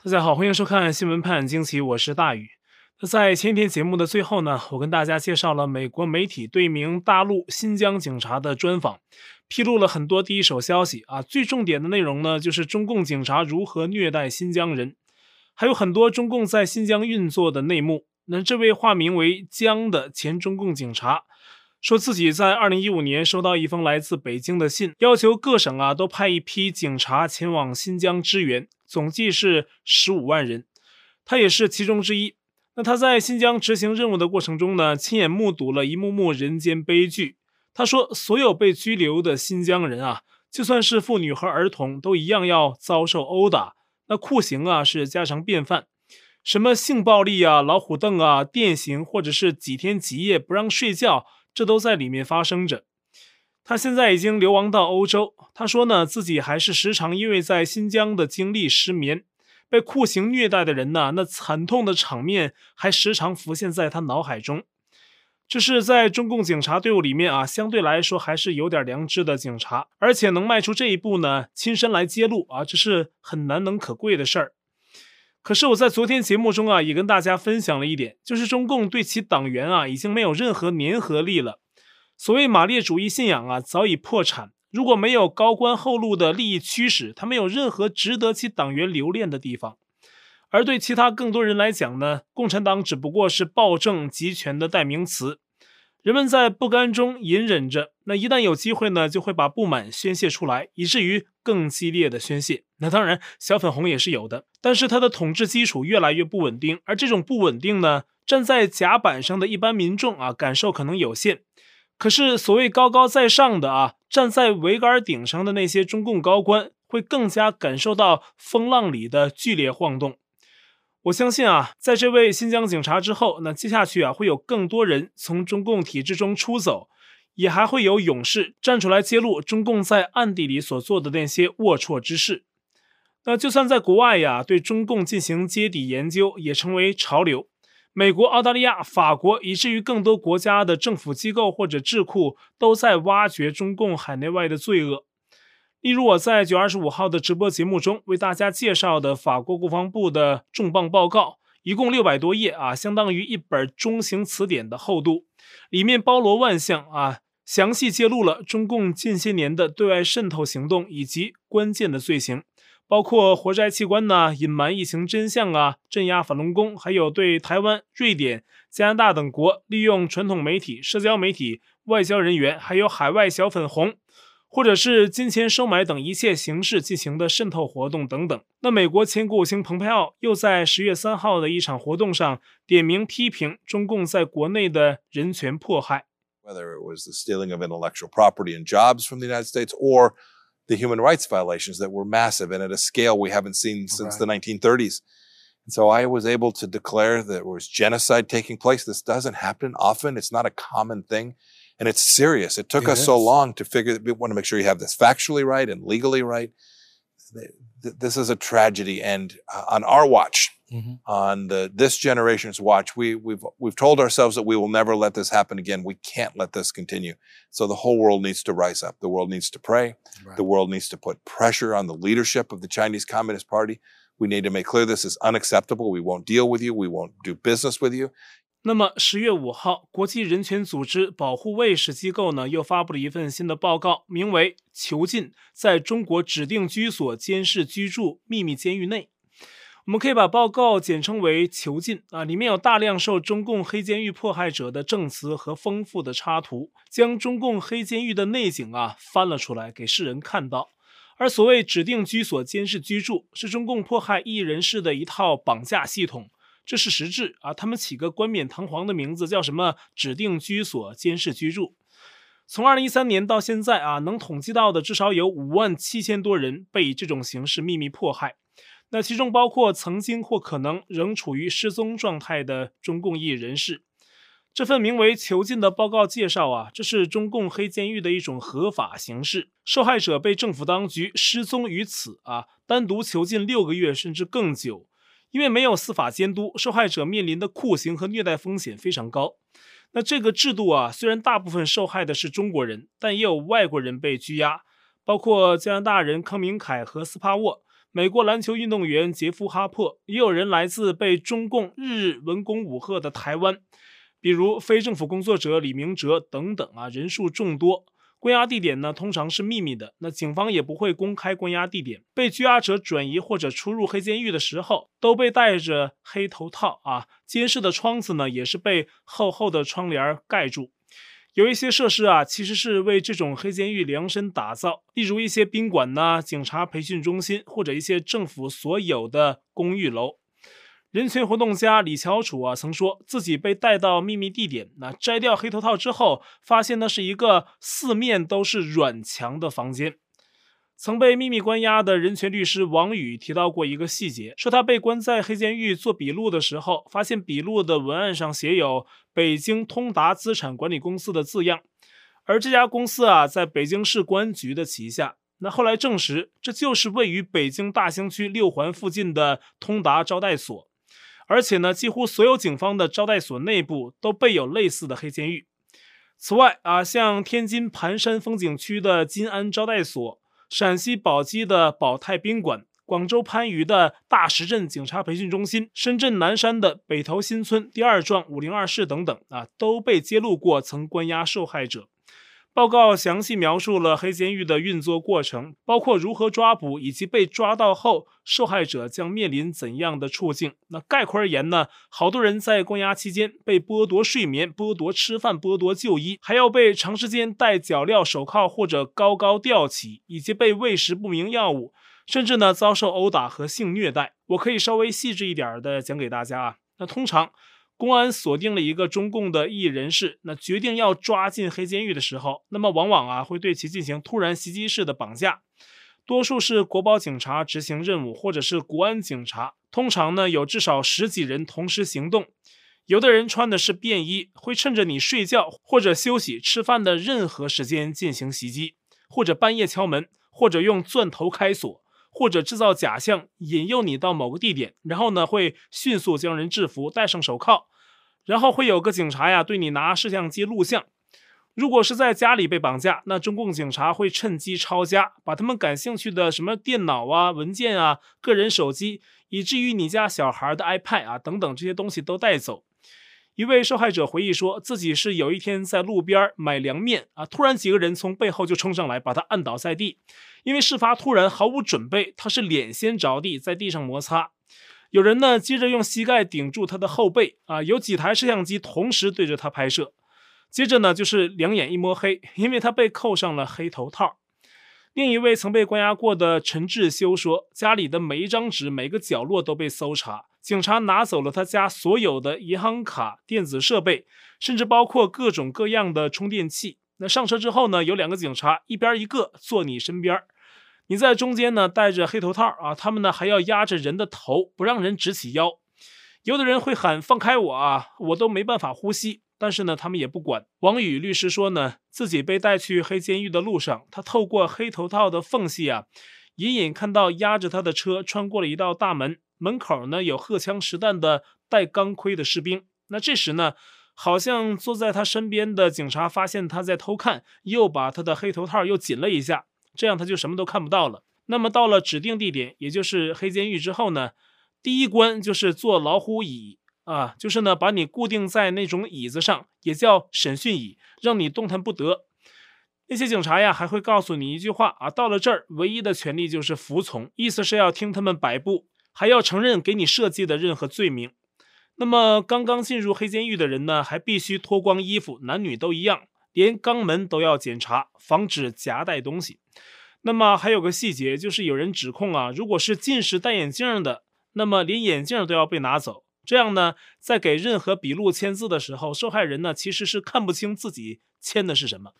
大家好，欢迎收看《新闻判惊奇》，我是大宇。在前一天节目的最后呢，我跟大家介绍了美国媒体对一名大陆新疆警察的专访，披露了很多第一手消息啊。最重点的内容呢，就是中共警察如何虐待新疆人，还有很多中共在新疆运作的内幕。那这位化名为江的前中共警察说自己在2015年收到一封来自北京的信，要求各省啊都派一批警察前往新疆支援，总计是15万人，他也是其中之一。那他在新疆执行任务的过程中呢，亲眼目睹了一幕幕人间悲剧。他说，所有被拘留的新疆人啊，就算是妇女和儿童，都一样要遭受殴打。那酷刑啊是家常便饭，什么性暴力啊、老虎凳啊、电刑，或者是几天几夜不让睡觉，这都在里面发生着。他现在已经流亡到欧洲，他说呢，自己还是时常因为在新疆的经历失眠，被酷刑虐待的人呢，那惨痛的场面还时常浮现在他脑海中。这是在中共警察队伍里面啊，相对来说还是有点良知的警察，而且能迈出这一步呢，亲身来揭露啊，这是很难能可贵的事儿。可是我在昨天节目中啊，也跟大家分享了一点，就是中共对其党员啊，已经没有任何粘合力了。所谓马列主义信仰啊，早已破产。如果没有高官厚禄的利益驱使，他没有任何值得其党员留恋的地方。而对其他更多人来讲呢，共产党只不过是暴政集权的代名词。人们在不甘中隐忍着，那一旦有机会呢，就会把不满宣泄出来，以至于更激烈的宣泄。那当然，小粉红也是有的，但是它的统治基础越来越不稳定，而这种不稳定呢，站在甲板上的一般民众啊，感受可能有限。可是所谓高高在上的啊，站在桅杆顶上的那些中共高官，会更加感受到风浪里的剧烈晃动。我相信啊，在这位新疆警察之后，那接下去啊，会有更多人从中共体制中出走，也还会有勇士站出来揭露中共在暗地里所做的那些龌龊之事。那就算在国外呀，对中共进行揭底研究也成为潮流。美国、澳大利亚、法国，以至于更多国家的政府机构或者智库，都在挖掘中共海内外的罪恶。例如我在9月25号的直播节目中为大家介绍的法国国防部的重磅报告，一共600多页啊，相当于一本中型词典的厚度，里面包罗万象啊，详细揭露了中共近些年的对外渗透行动以及关键的罪行，包括活摘器官呐、隐瞒疫情真相啊、镇压反龙宫，还有对台湾、瑞典、加拿大等国利用传统媒体、社交媒体、外交人员，还有海外小粉红，或者是金钱收买等一切形式进行的渗透活动等等。那美国前国务卿蓬佩奥又在10月3号的一场活动上点名批评中共在国内的人权迫害。Whether it was the stealing of intellectual property and jobs from the United States or the human rights violations that were massive and at a scale we haven't seen since the 1930s. And so I was able to declare that there was genocide taking place. This doesn't happen often. It's not a common thing. And it's serious. It took us so long to figure that we want to make sure you have this factually right and legally right. This is a tragedy. And on our watch, on this generation's watch, we've told ourselves that we will never let this happen again. We can't let this continue. So the whole world needs to rise up. The world needs to pray. Right. The world needs to put pressure on the leadership of the Chinese Communist Party. We need to make clear this is unacceptable. We won't deal with you. We won't do business with you.那么10月5号，国际人权组织保护卫士机构呢，又发布了一份新的报告，名为《囚禁在中国指定居所监视居住秘密监狱内》。我们可以把报告简称为囚禁啊，里面有大量受中共黑监狱迫害者的证词和丰富的插图，将中共黑监狱的内景啊翻了出来给世人看到。而所谓指定居所监视居住，是中共迫害异议人士的一套绑架系统。这是实质啊，他们起个冠冕堂皇的名字叫什么指定居所监视居住。从2013年到现在啊，能统计到的至少有57000多人被这种形式秘密迫害，那其中包括曾经或可能仍处于失踪状态的中共异议人士。这份名为囚禁的报告介绍啊，这是中共黑监狱的一种合法形式，受害者被政府当局失踪于此啊，单独囚禁6个月甚至更久。因为没有司法监督，受害者面临的酷刑和虐待风险非常高。那这个制度啊，虽然大部分受害的是中国人，但也有外国人被拘押，包括加拿大人康明凯和斯帕沃、美国篮球运动员杰夫·哈珀，也有人来自被中共日文攻武吓的台湾，比如非政府工作者李明哲等等啊，人数众多。关押地点呢，通常是秘密的，那警方也不会公开关押地点。被拘押者转移或者出入黑监狱的时候，都被戴着黑头套啊，监视的窗子呢也是被厚厚的窗帘盖住。有一些设施啊，其实是为这种黑监狱量身打造，例如一些宾馆呐、警察培训中心，或者一些政府所有的公寓楼。人权活动家李乔楚啊，曾说自己被带到秘密地点，那摘掉黑头套之后，发现那是一个四面都是软墙的房间。曾被秘密关押的人权律师王宇提到过一个细节，说他被关在黑监狱做笔录的时候，发现笔录的文案上写有北京通达资产管理公司的字样，而这家公司啊，在北京市公安局的旗下。那后来证实，这就是位于北京大兴区六环附近的通达招待所，而且呢，几乎所有警方的招待所内部都备有类似的黑监狱。此外啊，像天津盘山风景区的金安招待所，陕西宝鸡的宝泰宾馆，广州番禺的大石镇警察培训中心，深圳南山的北头新村第二幢502室等等啊，都被揭露过曾关押受害者。报告详细描述了黑监狱的运作过程，包括如何抓捕以及被抓到后受害者将面临怎样的处境。那概括而言呢，好多人在关押期间被剥夺睡眠、剥夺吃饭、剥夺就医，还要被长时间戴脚镣、手铐或者高高吊起，以及被喂食不明药物，甚至呢遭受殴打和性虐待。我可以稍微细致一点的讲给大家啊。那通常公安锁定了一个中共的异议人士，那决定要抓进黑监狱的时候，那么往往啊会对其进行突然袭击式的绑架，多数是国保警察执行任务，或者是国安警察，通常呢有至少十几人同时行动。有的人穿的是便衣，会趁着你睡觉或者休息吃饭的任何时间进行袭击，或者半夜敲门，或者用钻头开锁，或者制造假象引诱你到某个地点，然后呢会迅速将人制服，戴上手铐，然后会有个警察呀对你拿摄像机录像。如果是在家里被绑架，那中共警察会趁机抄家，把他们感兴趣的什么电脑啊、文件啊、个人手机，以至于你家小孩的 iPad 啊等等这些东西都带走。一位受害者回忆说，自己是有一天在路边买凉面啊，突然几个人从背后就冲上来，把他按倒在地。因为事发突然，毫无准备，他是脸先着地，在地上摩擦。有人呢接着用膝盖顶住他的后背啊，有几台摄像机同时对着他拍摄。接着呢就是两眼一摸黑，因为他被扣上了黑头套。另一位曾被关押过的陈志修说，家里的每一张纸、每个角落都被搜查，警察拿走了他家所有的银行卡、电子设备，甚至包括各种各样的充电器。那上车之后呢，有两个警察一边一个坐你身边，你在中间呢戴着黑头套啊，他们呢还要压着人的头，不让人直起腰。有的人会喊放开我啊，我都没办法呼吸，但是呢他们也不管。王宇律师说呢，自己被带去黑监狱的路上，他透过黑头套的缝隙啊，隐隐看到压着他的车穿过了一道大门，门口呢有荷枪实弹的戴钢盔的士兵。那这时呢，好像坐在他身边的警察发现他在偷看，又把他的黑头套又紧了一下，这样他就什么都看不到了。那么到了指定地点，也就是黑监狱之后呢，第一关就是坐老虎椅啊，就是呢把你固定在那种椅子上，也叫审讯椅，让你动弹不得。那些警察呀还会告诉你一句话啊，到了这儿唯一的权利就是服从，意思是要听他们摆布，还要承认给你设计的任何罪名。那么刚刚进入黑监狱的人呢，还必须脱光衣服，男女都一样，连肛门都要检查，防止夹带东西。那么还有个细节，就是有人指控啊，如果是近视戴眼镜的，那么连眼镜都要被拿走。这样呢，在给任何笔录签字的时候，受害人呢其实是看不清自己签的是什么。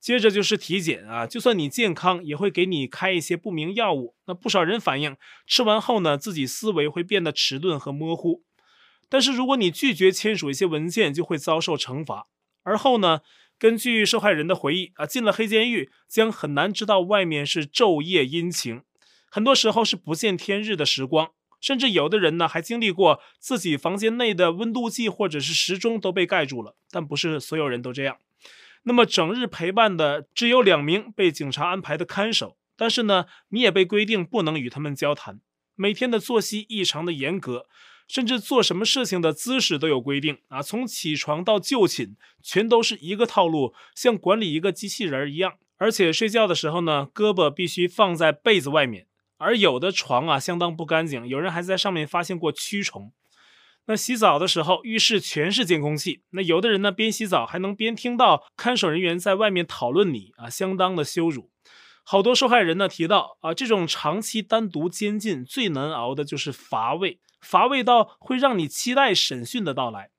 接着就是体检啊，就算你健康，也会给你开一些不明药物。那不少人反映，吃完后呢，自己思维会变得迟钝和模糊。但是如果你拒绝签署一些文件，就会遭受惩罚。而后呢，根据受害人的回忆啊，进了黑监狱将很难知道外面是昼夜阴晴，很多时候是不见天日的时光。甚至有的人呢，还经历过自己房间内的温度计或者是时钟都被盖住了，但不是所有人都这样。那么整日陪伴的只有2名被警察安排的看守，但是呢，你也被规定不能与他们交谈，每天的作息异常的严格，甚至做什么事情的姿势都有规定啊。从起床到就寝，全都是一个套路，像管理一个机器人一样。而且睡觉的时候呢，胳膊必须放在被子外面。而有的床啊，相当不干净，有人还在上面发现过蛆虫。那洗澡的时候，浴室全是监控器。那有的人呢，边洗澡还能边听到看守人员在外面讨论你啊，相当的羞辱。好多受害人呢提到啊，这种长期单独监禁最难熬的就是乏味，乏味到会让你期待审讯的到来，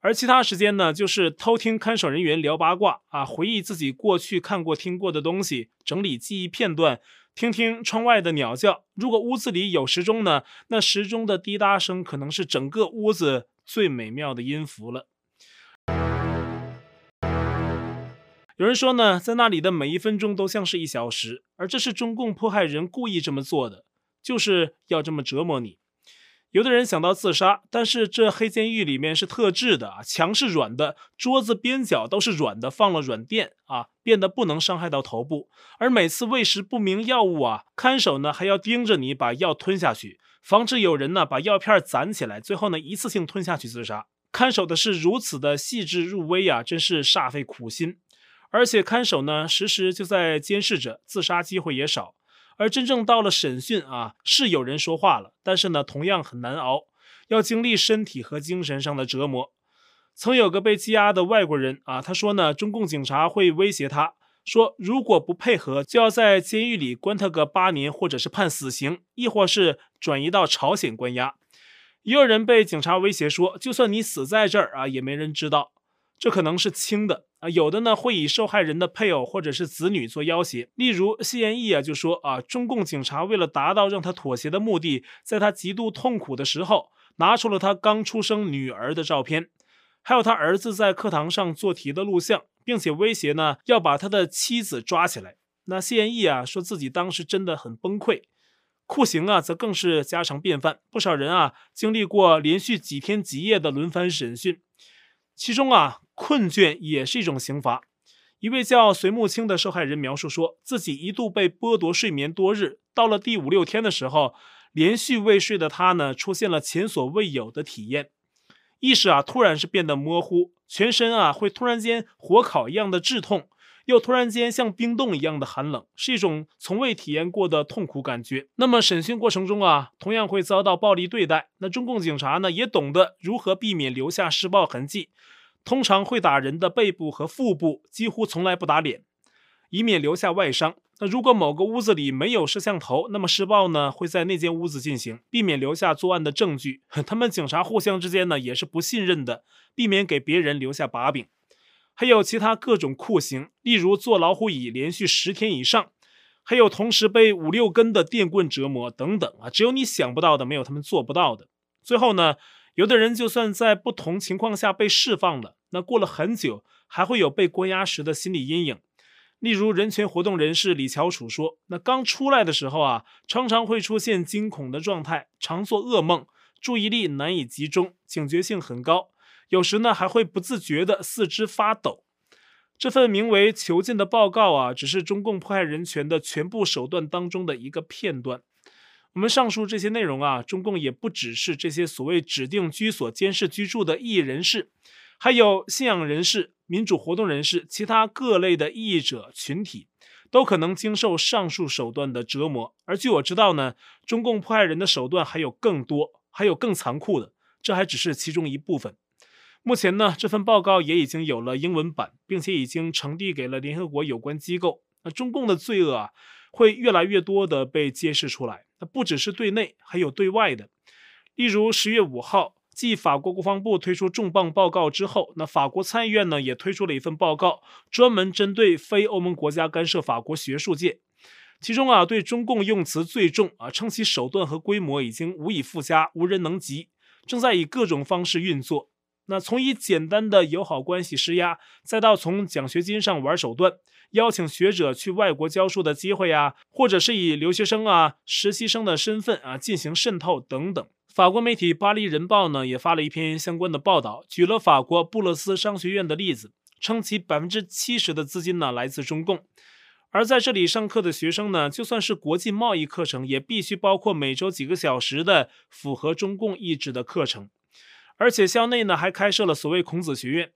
而其他时间呢，就是偷听看守人员聊八卦啊，回忆自己过去看过听过的东西，整理记忆片段，听听窗外的鸟叫。如果屋子里有时钟呢，那时钟的滴答声可能是整个屋子最美妙的音符了。有人说呢，在那里的每一分钟都像是一小时，而这是中共迫害人故意这么做的，就是要这么折磨你。有的人想到自杀，但是这黑监狱里面是特制的啊，墙是软的，桌子边角都是软的，放了软垫啊，变得不能伤害到头部。而每次喂食不明药物啊，看守呢还要盯着你把药吞下去，防止有人呢把药片攒起来，最后呢一次性吞下去自杀。看守的是如此的细致入微啊，真是煞费苦心。而且看守呢，时时就在监视着，自杀机会也少。而真正到了审讯啊，是有人说话了，但是呢，同样很难熬，要经历身体和精神上的折磨。曾有个被羁押的外国人啊，他说呢，中共警察会威胁他，说如果不配合，就要在监狱里关他个8年，或者是判死刑，亦或是转移到朝鲜关押。也有人被警察威胁说，就算你死在这儿啊，也没人知道。这可能是轻的啊，有的呢会以受害人的配偶或者是子女做要挟，例如谢延义啊就说啊，中共警察为了达到让他妥协的目的，在他极度痛苦的时候，拿出了他刚出生女儿的照片，还有他儿子在课堂上做题的录像，并且威胁呢要把他的妻子抓起来。那谢延义啊说自己当时真的很崩溃。酷刑啊则更是家常便饭，不少人啊经历过连续几天几夜的轮番审讯。其中啊，困倦也是一种刑罚。一位叫隋木清的受害人描述说，自己一度被剥夺睡眠多日，到了第5、6天的时候，连续未睡的他呢，出现了前所未有的体验，意识啊突然是变得模糊，全身啊会突然间火烤一样的炙痛，又突然间像冰冻一样的寒冷，是一种从未体验过的痛苦感觉。那么审讯过程中啊，同样会遭到暴力对待。那中共警察呢，也懂得如何避免留下施暴痕迹，通常会打人的背部和腹部，几乎从来不打脸，以免留下外伤。那如果某个屋子里没有摄像头，那么施暴呢会在那间屋子进行，避免留下作案的证据。他们警察互相之间呢也是不信任的，避免给别人留下把柄。还有其他各种酷刑，例如坐老虎椅连续10天以上，还有同时被5、6根的电棍折磨等等啊，只有你想不到的，没有他们做不到的。最后呢，有的人就算在不同情况下被释放了，那过了很久还会有被关押时的心理阴影。例如人权活动人士李乔楚说，那刚出来的时候啊，常常会出现惊恐的状态，常做噩梦，注意力难以集中，警觉性很高。有时呢，还会不自觉的四肢发抖。这份名为囚禁的报告啊，只是中共迫害人权的全部手段当中的一个片段。我们上述这些内容啊，中共也不只是这些所谓指定居所监视居住的异议人士，还有信仰人士、民主活动人士、其他各类的异议者群体，都可能经受上述手段的折磨。而据我知道呢，中共迫害人的手段还有更多，还有更残酷的，这还只是其中一部分。目前呢，这份报告也已经有了英文版，并且已经呈递给了联合国有关机构。那中共的罪恶啊，会越来越多的被揭示出来。那不只是对内，还有对外的。例如10月5号，继法国国防部推出重磅报告之后，那法国参议院呢也推出了一份报告，专门针对非欧盟国家干涉法国学术界。其中啊，对中共用词最重啊，称其手段和规模已经无以复加，无人能及，正在以各种方式运作。那从以简单的友好关系施压，再到从奖学金上玩手段，邀请学者去外国教书的机会啊，或者是以留学生啊、实习生的身份啊进行渗透等等。法国媒体《巴黎人报》呢也发了一篇相关的报道，举了法国布勒斯商学院的例子，称其70%的资金呢来自中共。而在这里上课的学生呢，就算是国际贸易课程，也必须包括每周几个小时的符合中共意志的课程。而且校内呢还开设了所谓孔子学院。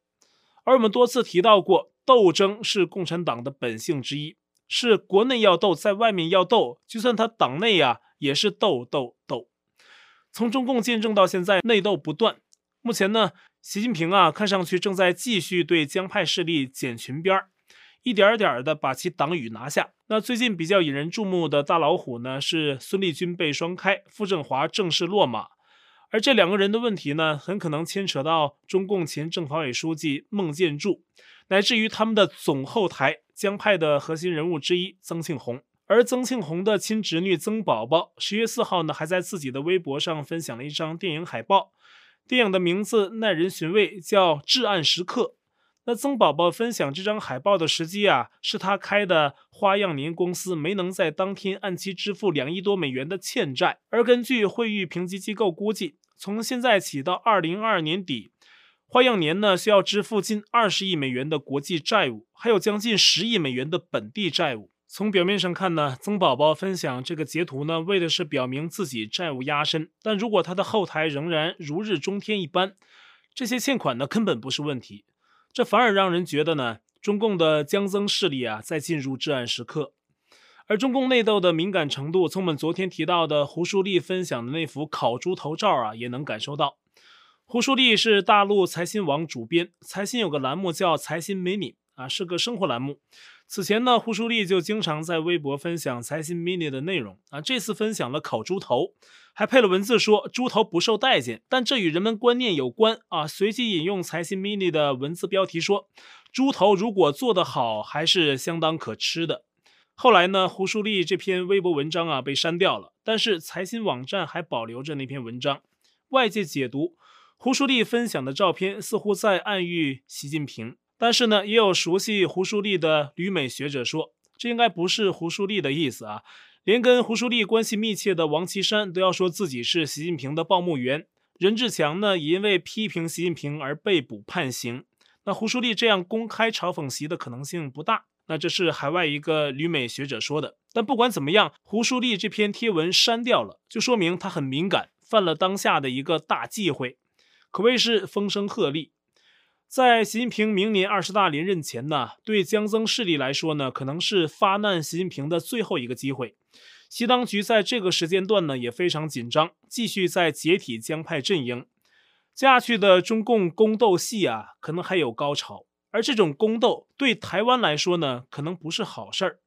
而我们多次提到过，斗争是共产党的本性之一，是国内要斗，在外面要斗，就算他党内啊也是斗斗斗。从中共建政到现在，内斗不断。目前呢，习近平啊看上去正在继续对江派势力剪裙边儿，一点点的把其党羽拿下。那最近比较引人注目的大老虎呢，是孙立军被双开，傅政华正式落马。而这两个人的问题呢，很可能牵扯到中共前政法委书记孟建柱，乃至于他们的总后台江派的核心人物之一曾庆红。而曾庆红的亲侄女曾宝宝10月4号呢，还在自己的微博上分享了一张电影海报，电影的名字耐人寻味，叫《至暗时刻》。那曾宝宝分享这张海报的时机啊，是他开的花样年公司没能在当天按期支付$2亿多的欠债。而根据惠誉评级机构估计，从现在起到2022年底，花样年呢需要支付近$20亿的国际债务，还有将近$10亿的本地债务。从表面上看呢，曾宝宝分享这个截图呢，为的是表明自己债务压身。但如果他的后台仍然如日中天一般，这些欠款呢根本不是问题。这反而让人觉得呢，中共的江曾势力啊在进入至暗时刻。而中共内斗的敏感程度，从我们昨天提到的胡舒立分享的那幅烤猪头照啊也能感受到。胡舒立是大陆财新网主编，财新有个栏目叫财新Mini啊，是个生活栏目。此前呢，胡舒立就经常在微博分享财新Mini的内容啊，这次分享了烤猪头，还配了文字说猪头不受待见，但这与人们观念有关啊。随即引用财新Mini的文字标题说，猪头如果做得好，还是相当可吃的。后来呢，胡舒立这篇微博文章啊被删掉了，但是财新网站还保留着那篇文章。外界解读，胡舒立分享的照片似乎在暗喻习近平。但是呢，也有熟悉胡舒立的旅美学者说，这应该不是胡舒立的意思啊。连跟胡舒立关系密切的王岐山都要说自己是习近平的报幕员，任志强呢也因为批评习近平而被捕判刑。那胡舒立这样公开嘲讽习的可能性不大，那这是海外一个旅美学者说的。但不管怎么样，胡舒立这篇贴文删掉了，就说明他很敏感，犯了当下的一个大忌讳，可谓是风声鹤唳。在习近平明年20大连任前呢，对江曾势力来说呢，可能是发难习近平的最后一个机会。习当局在这个时间段呢也非常紧张，继续在解体江派阵营。接下去的中共宫斗戏啊，可能还有高潮。而这种宫斗对台湾来说呢，可能不是好事儿。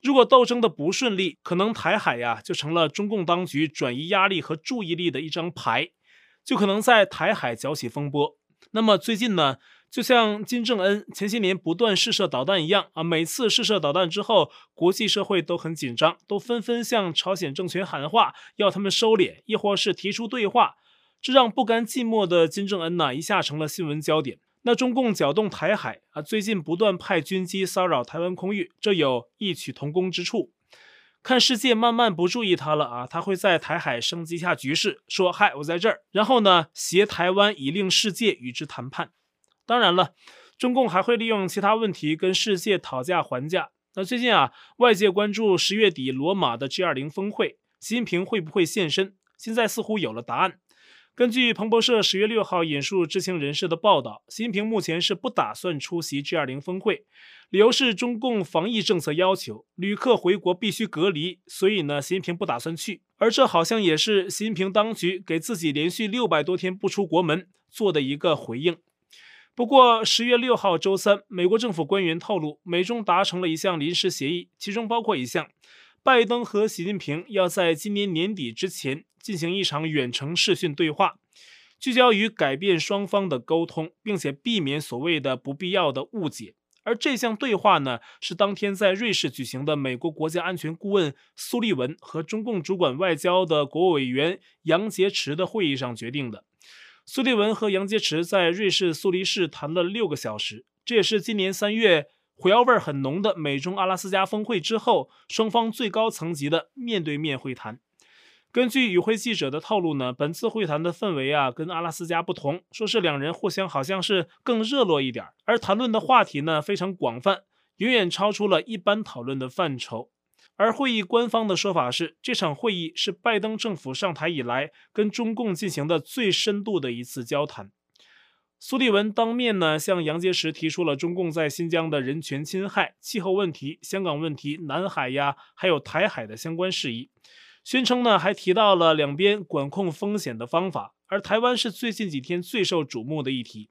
如果斗争的不顺利，可能台海呀就成了中共当局转移压力和注意力的一张牌，就可能在台海搅起风波。那么最近呢，就像金正恩前些年不断试射导弹一样啊，每次试射导弹之后，国际社会都很紧张，都纷纷向朝鲜政权喊话，要他们收敛，亦或是提出对话，这让不甘寂寞的金正恩呢一下成了新闻焦点。那中共搅动台海啊，最近不断派军机骚扰台湾空域，这有异曲同工之处。看世界慢慢不注意他了啊，他会在台海升级下局势，说嗨我在这儿，然后呢挟台湾以令世界与之谈判。当然了，中共还会利用其他问题跟世界讨价还价。那最近啊，外界关注10月底罗马的 G20 峰会，习近平会不会现身，现在似乎有了答案。根据彭博社10月6号引述知情人士的报道，习近平目前是不打算出席 G20 峰会，理由是中共防疫政策要求，旅客回国必须隔离，所以呢，习近平不打算去。而这好像也是习近平当局给自己连续600多天不出国门做的一个回应。不过10月6号周三，美国政府官员透露，美中达成了一项临时协议，其中包括一项，拜登和习近平要在今年年底之前进行一场远程视讯对话，聚焦于改变双方的沟通，并且避免所谓的不必要的误解。而这项对话呢，是当天在瑞士举行的美国国家安全顾问苏利文和中共主管外交的国务委员杨洁篪的会议上决定的。苏利文和杨洁篪在瑞士苏黎世谈了6个小时，这也是今年3月火药味很浓的美中阿拉斯加峰会之后，双方最高层级的面对面会谈。根据与会记者的透露呢，本次会谈的氛围啊跟阿拉斯加不同，说是两人互相好像是更热络一点，而谈论的话题呢非常广泛，远远超出了一般讨论的范畴。而会议官方的说法是，这场会议是拜登政府上台以来跟中共进行的最深度的一次交谈。苏利文当面向杨洁篪提出了中共在新疆的人权侵害、气候问题、香港问题、南海还有台海的相关事宜，宣称还提到了两边管控风险的方法，而台湾是最近几天最受瞩目的议题。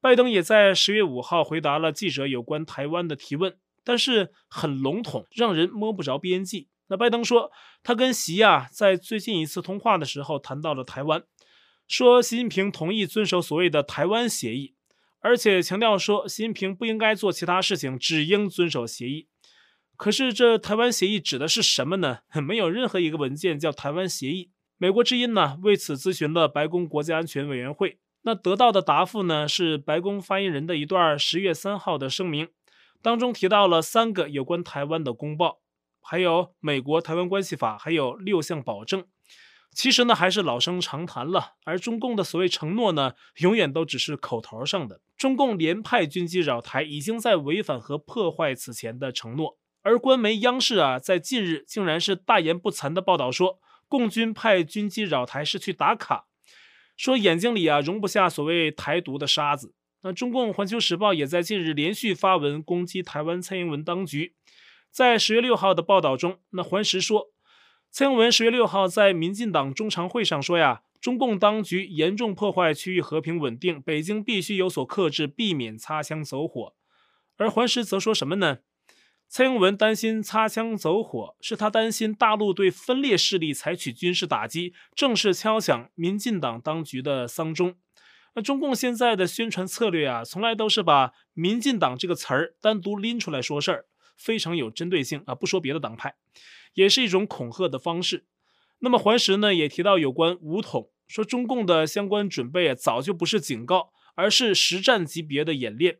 拜登也在10月5号回答了记者有关台湾的提问，但是很笼统，让人摸不着边际。拜登说，他跟习在最近一次通话的时候谈到了台湾，说习近平同意遵守所谓的台湾协议，而且强调说习近平不应该做其他事情，只应遵守协议。可是这台湾协议指的是什么呢？没有任何一个文件叫台湾协议。美国之音为此咨询了白宫国家安全委员会，得到的答复是白宫发言人的一段10月3号的声明，当中提到了3个有关台湾的公报，还有美国台湾关系法，还有6项保证。其实还是老生常谈了，而中共的所谓承诺永远都只是口头上的。中共连派军机扰台，已经在违反和破坏此前的承诺。而官媒央视在近日竟然是大言不惭的报道说，共军派军机扰台是去打卡，说眼睛里容不下所谓台独的沙子。中共环球时报也在近日连续发文攻击台湾蔡英文当局。在10月6号的报道中，环时说，蔡英文10月6号在民进党中常会上说中共当局严重破坏区域和平稳定，北京必须有所克制，避免擦枪走火。而环时则说什么呢？蔡英文担心擦枪走火，是他担心大陆对分裂势力采取军事打击，正式敲响民进党当局的丧钟。中共现在的宣传策略从来都是把民进党这个词儿单独拎出来说事儿，非常有针对性不说别的党派，也是一种恐吓的方式。那么环时也提到有关武统，说中共的相关准备早就不是警告，而是实战级别的演练。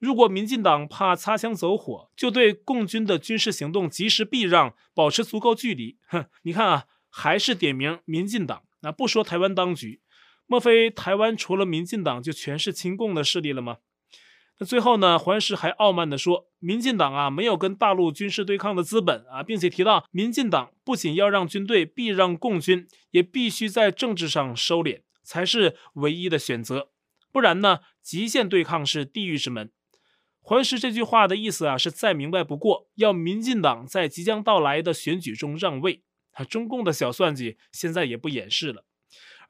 如果民进党怕擦枪走火，就对共军的军事行动及时避让，保持足够距离。你看还是点名民进党，不说台湾当局。莫非台湾除了民进党就全是亲共的势力了吗？最后环时还傲慢地说，民进党没有跟大陆军事对抗的资本并且提到民进党不仅要让军队避让共军，也必须在政治上收敛，才是唯一的选择。不然极限对抗是地狱之门。环时这句话的意思是再明白不过，要民进党在即将到来的选举中让位。中共的小算计现在也不掩饰了，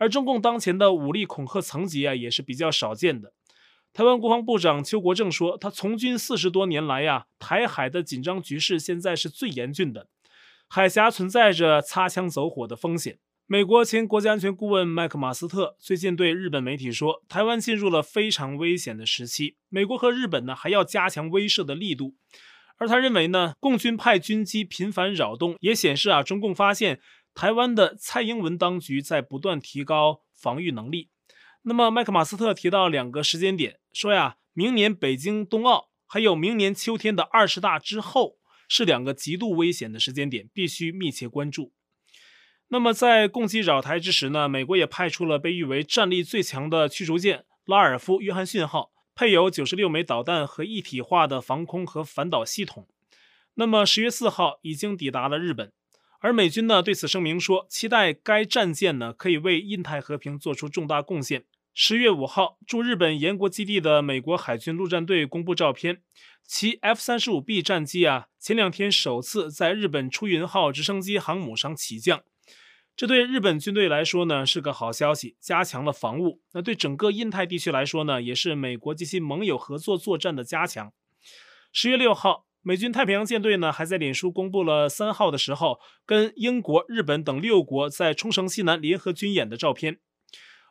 而中共当前的武力恐吓层级也是比较少见的。台湾国防部长邱国正说，他从军40多年来台海的紧张局势现在是最严峻的，海峡存在着擦枪走火的风险。美国前国家安全顾问麦克马斯特最近对日本媒体说，台湾进入了非常危险的时期，美国和日本还要加强威慑的力度。而他认为共军派军机频繁扰动，也显示中共发现台湾的蔡英文当局在不断提高防御能力。那么麦克马斯特提到2个时间点，说明年北京冬奥还有明年秋天的20大之后，是2个极度危险的时间点，必须密切关注。那么在共机扰台之时美国也派出了被誉为战力最强的驱逐舰拉尔夫·约翰逊号，配有96枚导弹和一体化的防空和反导系统。那么10月4号已经抵达了日本，而美军对此声明说，期待该战舰可以为印太和平做出重大贡献。10月5号，驻日本岩国基地的美国海军陆战队公布照片，其 F-35B 战机前2天首次在日本出云号直升机航母上起降。这对日本军队来说是个好消息，加强了防务。那对整个印太地区来说也是美国及其盟友合作作战的加强。10月6号，美军太平洋舰队还在脸书公布了3号的时候跟英国、日本等6国在冲绳西南联合军演的照片。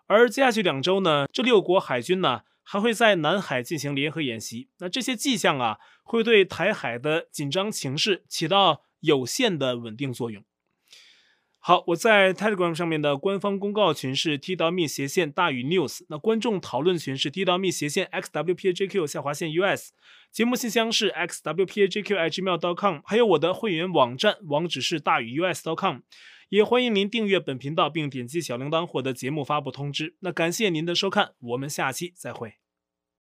而接下去2周这6国海军还会在南海进行联合演习。那这些迹象会对台海的紧张情势起到有限的稳定作用。好，我在 Telegram 上面的官方公告群是 t.me/news， 那观众讨论群是 t.me/xwpajq/US， 节目信箱是 xwpajq@gmail.com， 还有我的会员网站网址是大于US.com， 也欢迎您订阅本频道并点击小铃铛获得节目发布通知。那感谢您的收看，我们下期再会。